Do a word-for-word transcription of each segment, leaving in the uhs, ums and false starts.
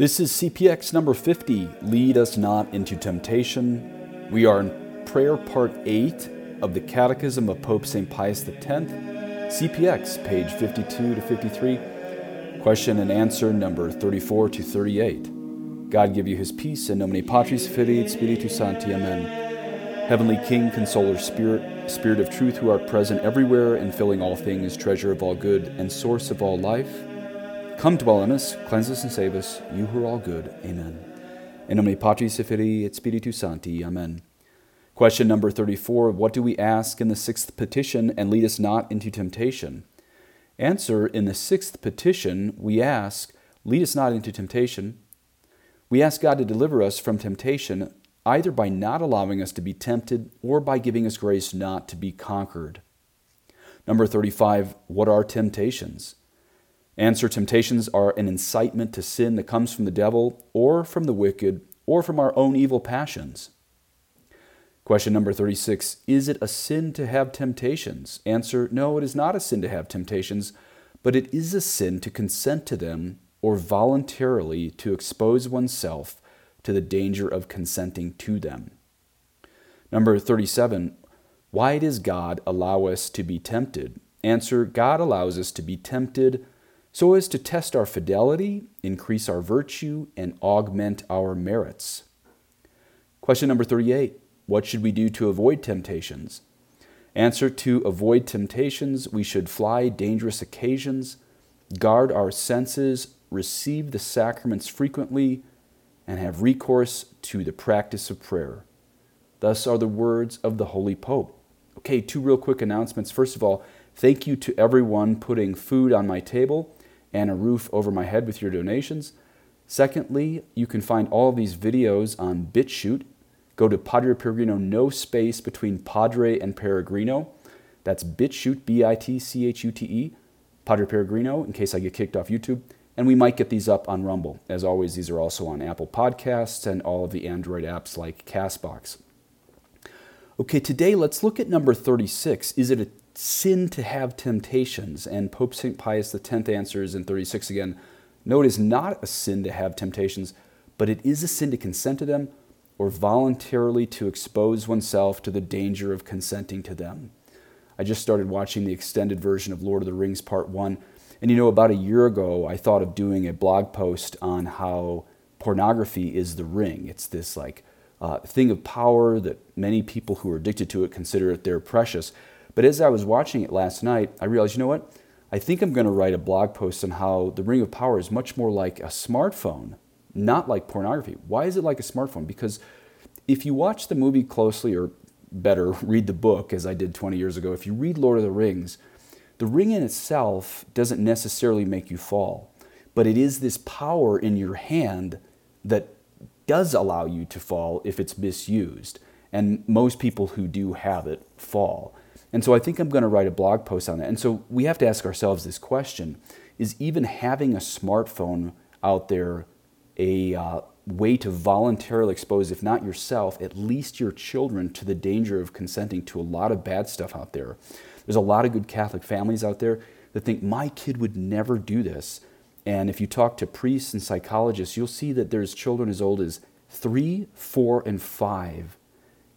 This is C P X number fifty, Lead Us Not into Temptation. We are in prayer part eight of the Catechism of Pope Saint Pius X, C P X, page fifty-two to fifty-three, question and answer number thirty-four to thirty-eight. God give you his peace, in nomine Patris, Filii, et Spiritus Sancti, Amen. Heavenly King, Consoler, Spirit, Spirit of Truth, who art present everywhere and filling all things, treasure of all good and source of all life, come dwell in us, cleanse us and save us, you who are all good. Amen. In nomine Patris et Filii et Spiritus Sancti. Amen. Question number thirty-four. What do we ask in the sixth petition, and lead us not into temptation? Answer. In the sixth petition, we ask, lead us not into temptation. We ask God to deliver us from temptation, either by not allowing us to be tempted or by giving us grace not to be conquered. Number thirty-five. What are temptations? Answer. Temptations are an incitement to sin that comes from the devil or from the wicked or from our own evil passions. Question number thirty-six. Is it a sin to have temptations? Answer. No, it is not a sin to have temptations, but it is a sin to consent to them or voluntarily to expose oneself to the danger of consenting to them. Number thirty-seven. Why does God allow us to be tempted? Answer. God allows us to be tempted so as to test our fidelity, increase our virtue, and augment our merits. Question number thirty-eight. What should we do to avoid temptations? Answer. To avoid temptations, we should fly dangerous occasions, guard our senses, receive the sacraments frequently, and have recourse to the practice of prayer. Thus are the words of the Holy Pope. Okay, two real quick announcements. First of all, thank you to everyone putting food on my table and a roof over my head with your donations. Secondly, you can find all of these videos on BitChute. Go to Padre Peregrino, no space between Padre and Peregrino. That's BitChute, B I T C H U T E, Padre Peregrino, in case I get kicked off YouTube. And we might get these up on Rumble. As always, these are also on Apple Podcasts and all of the Android apps like CastBox. Okay, today let's look at number thirty-six. Is it a sin to have temptations? And Pope Saint Pius X answers in thirty-six again, no, it is not a sin to have temptations, but it is a sin to consent to them or voluntarily to expose oneself to the danger of consenting to them. I just started watching the extended version of Lord of the Rings Part one, and you know, about a year ago, I thought of doing a blog post on how pornography is the ring. It's this like uh, thing of power that many people who are addicted to it consider it their precious. But as I was watching it last night, I realized, you know what? I think I'm going to write a blog post on how the ring of power is much more like a smartphone, not like pornography. Why is it like a smartphone? Because if you watch the movie closely, or better, read the book, as I did twenty years ago, if you read Lord of the Rings, the ring in itself doesn't necessarily make you fall, but it is this power in your hand that does allow you to fall if it's misused. And most people who do have it fall. And so I think I'm going to write a blog post on that. And so we have to ask ourselves this question. Is even having a smartphone out there a uh, way to voluntarily expose, if not yourself, at least your children to the danger of consenting to a lot of bad stuff out there? There's a lot of good Catholic families out there that think, my kid would never do this. And if you talk to priests and psychologists, you'll see that there's children as old as three, four, and five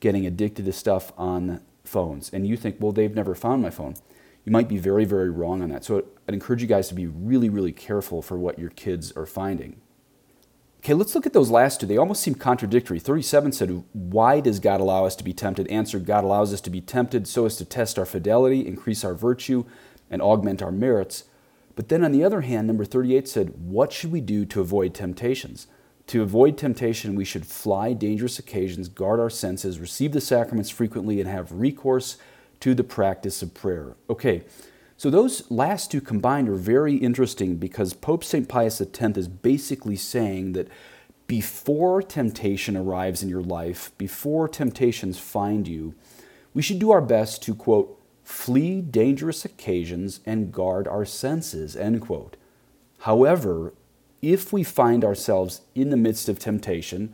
getting addicted to stuff on phones, and you think, well, they've never found my phone. You might be very, very wrong on that. So I'd encourage you guys to be really, really careful for what your kids are finding. Okay, let's look at those last two. They almost seem contradictory. thirty-seven said, why does God allow us to be tempted? Answer, God allows us to be tempted so as to test our fidelity, increase our virtue, and augment our merits. But then on the other hand, number thirty-eight said, what should we do to avoid temptations? To avoid temptation, we should fly dangerous occasions, guard our senses, receive the sacraments frequently, and have recourse to the practice of prayer. Okay, so those last two combined are very interesting because Pope Saint Pius X is basically saying that before temptation arrives in your life, before temptations find you, we should do our best to, quote, flee dangerous occasions and guard our senses, end quote. However, if we find ourselves in the midst of temptation,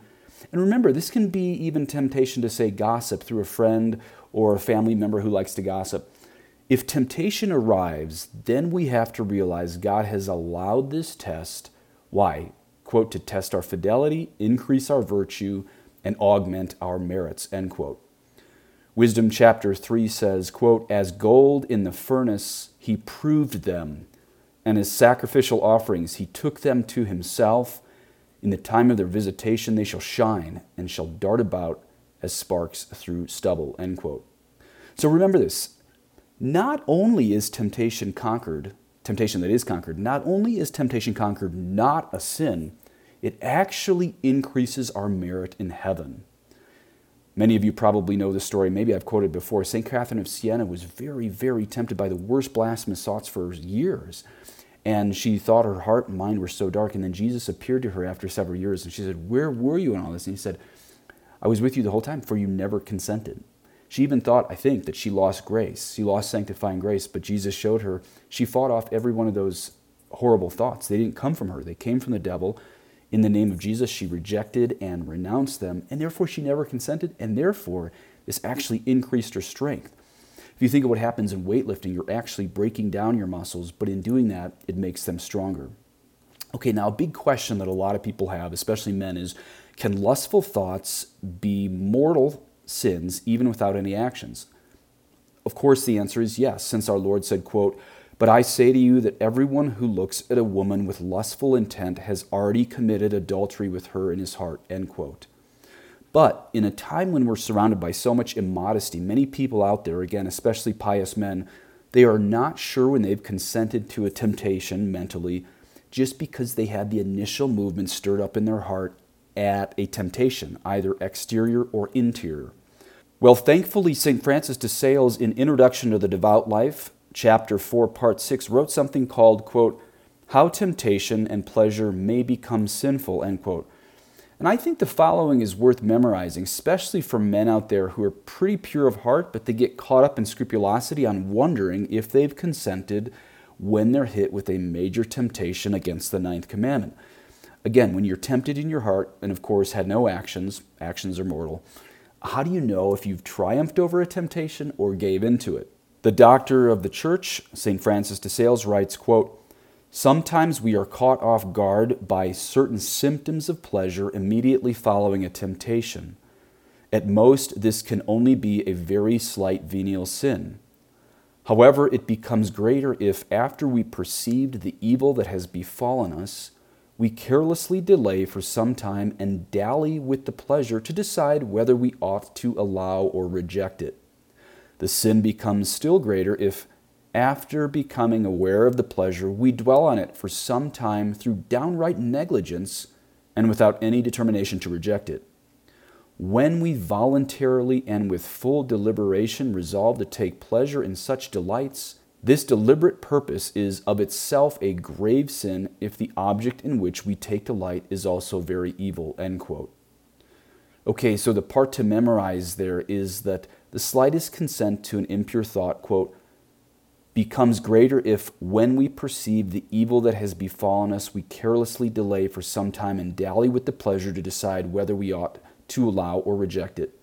and remember, this can be even temptation to say gossip through a friend or a family member who likes to gossip. If temptation arrives, then we have to realize God has allowed this test. Why? quote, to test our fidelity, increase our virtue, and augment our merits, end quote. Wisdom chapter three says, quote, as gold in the furnace, he proved them, and as sacrificial offerings, he took them to himself. In the time of their visitation, they shall shine and shall dart about as sparks through stubble, end quote. So remember this, not only is temptation conquered, temptation that is conquered, not only is temptation conquered not a sin, it actually increases our merit in heaven. Many of you probably know the story, maybe I've quoted before. Saint Catherine of Siena was very, very tempted by the worst blasphemous thoughts for years. And she thought her heart and mind were so dark. And then Jesus appeared to her after several years. And she said, where were you in all this? And he said, I was with you the whole time, for you never consented. She even thought, I think, that she lost grace. She lost sanctifying grace, but Jesus showed her. She fought off every one of those horrible thoughts. They didn't come from her. They came from the devil. In the name of Jesus, she rejected and renounced them, and therefore she never consented, and therefore this actually increased her strength. If you think of what happens in weightlifting, you're actually breaking down your muscles, but in doing that, it makes them stronger. Okay, now a big question that a lot of people have, especially men, is can lustful thoughts be mortal sins even without any actions? Of course, the answer is yes, since our Lord said, quote, but I say to you that everyone who looks at a woman with lustful intent has already committed adultery with her in his heart, end quote. But in a time when we're surrounded by so much immodesty, many people out there, again, especially pious men, they are not sure when they've consented to a temptation mentally just because they had the initial movement stirred up in their heart at a temptation, either exterior or interior. Well, thankfully, Saint Francis de Sales, in Introduction to the Devout Life, Chapter four, Part six, wrote something called, quote, How Temptation and Pleasure May Become Sinful, end quote. And I think the following is worth memorizing, especially for men out there who are pretty pure of heart, but they get caught up in scrupulosity on wondering if they've consented when they're hit with a major temptation against the ninth commandment. Again, when you're tempted in your heart, and of course had no actions, actions are mortal, how do you know if you've triumphed over a temptation or gave into it? The doctor of the church, Saint Francis de Sales, writes, quote, sometimes we are caught off guard by certain symptoms of pleasure immediately following a temptation. At most, this can only be a very slight venial sin. However, it becomes greater if, after we perceived the evil that has befallen us, we carelessly delay for some time and dally with the pleasure to decide whether we ought to allow or reject it. The sin becomes still greater if, after becoming aware of the pleasure, we dwell on it for some time through downright negligence and without any determination to reject it. When we voluntarily and with full deliberation resolve to take pleasure in such delights, this deliberate purpose is of itself a grave sin if the object in which we take delight is also very evil, end quote. Okay, so the part to memorize there is that the slightest consent to an impure thought, quote, becomes greater if, when we perceive the evil that has befallen us, we carelessly delay for some time and dally with the pleasure to decide whether we ought to allow or reject it.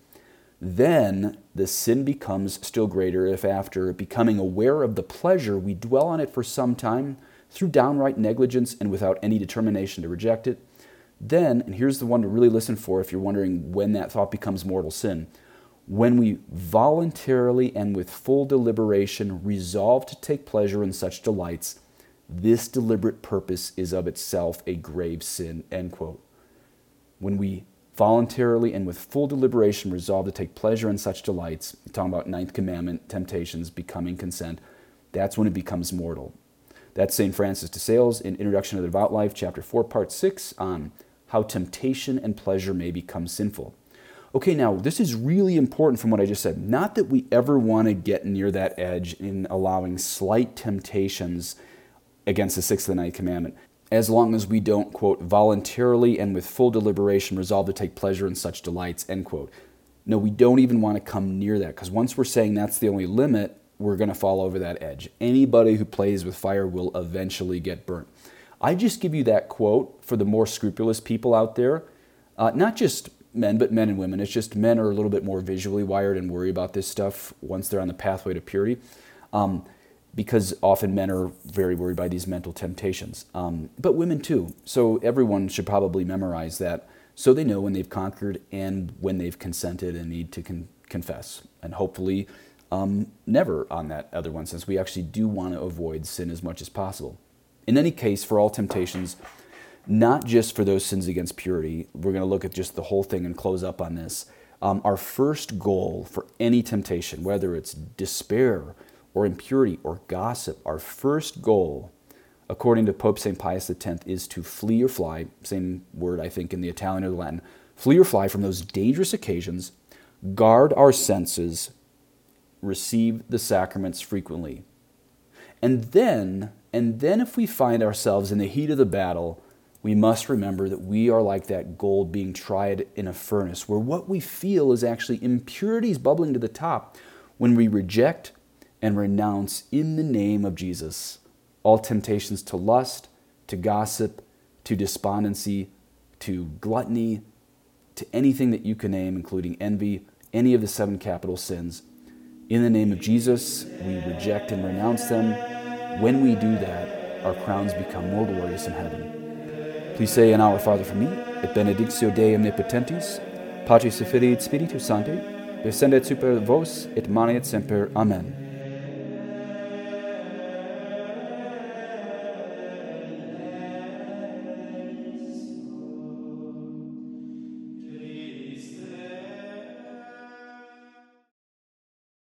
Then the sin becomes still greater if, after becoming aware of the pleasure, we dwell on it for some time through downright negligence and without any determination to reject it. Then, and here's the one to really listen for if you're wondering when that thought becomes mortal sin, when we voluntarily and with full deliberation resolve to take pleasure in such delights, this deliberate purpose is of itself a grave sin, end quote. When we voluntarily and with full deliberation resolve to take pleasure in such delights, I'm talking about ninth commandment, temptations, becoming consent, that's when it becomes mortal. That's Saint Francis de Sales in Introduction to the Devout Life, Chapter four, Part six, on how temptation and pleasure may become sinful. Okay, now, this is really important from what I just said. Not that we ever want to get near that edge in allowing slight temptations against the sixth and ninth commandment, as long as we don't, quote, voluntarily and with full deliberation resolve to take pleasure in such delights, end quote. No, we don't even want to come near that, because once we're saying that's the only limit, we're going to fall over that edge. Anybody who plays with fire will eventually get burnt. I just give you that quote for the more scrupulous people out there, uh, not just men, but men and women. It's just men are a little bit more visually wired and worry about this stuff once they're on the pathway to purity. Um, because often men are very worried by these mental temptations. Um, but women too. So everyone should probably memorize that so they know when they've conquered and when they've consented and need to con- confess. And hopefully um, never on that other one, since we actually do want to avoid sin as much as possible. In any case, for all temptations, not just for those sins against purity, we're going to look at just the whole thing and close up on this. Um, our first goal for any temptation, whether it's despair or impurity or gossip, our first goal, according to Pope Saint Pius X, is to flee or fly, same word I think in the Italian or the Latin, flee or fly from those dangerous occasions, guard our senses, receive the sacraments frequently. And then, and then if we find ourselves in the heat of the battle, we must remember that we are like that gold being tried in a furnace, where what we feel is actually impurities bubbling to the top when we reject and renounce in the name of Jesus all temptations to lust, to gossip, to despondency, to gluttony, to anything that you can name, including envy, any of the seven capital sins. In the name of Jesus, we reject and renounce them. When we do that, our crowns become more glorious in heaven. Please say an Our Father for me, et benedictio Dei omnipotentis, Patris et Filii et Spiritus Sancti, descendet super vos et manet semper. Amen.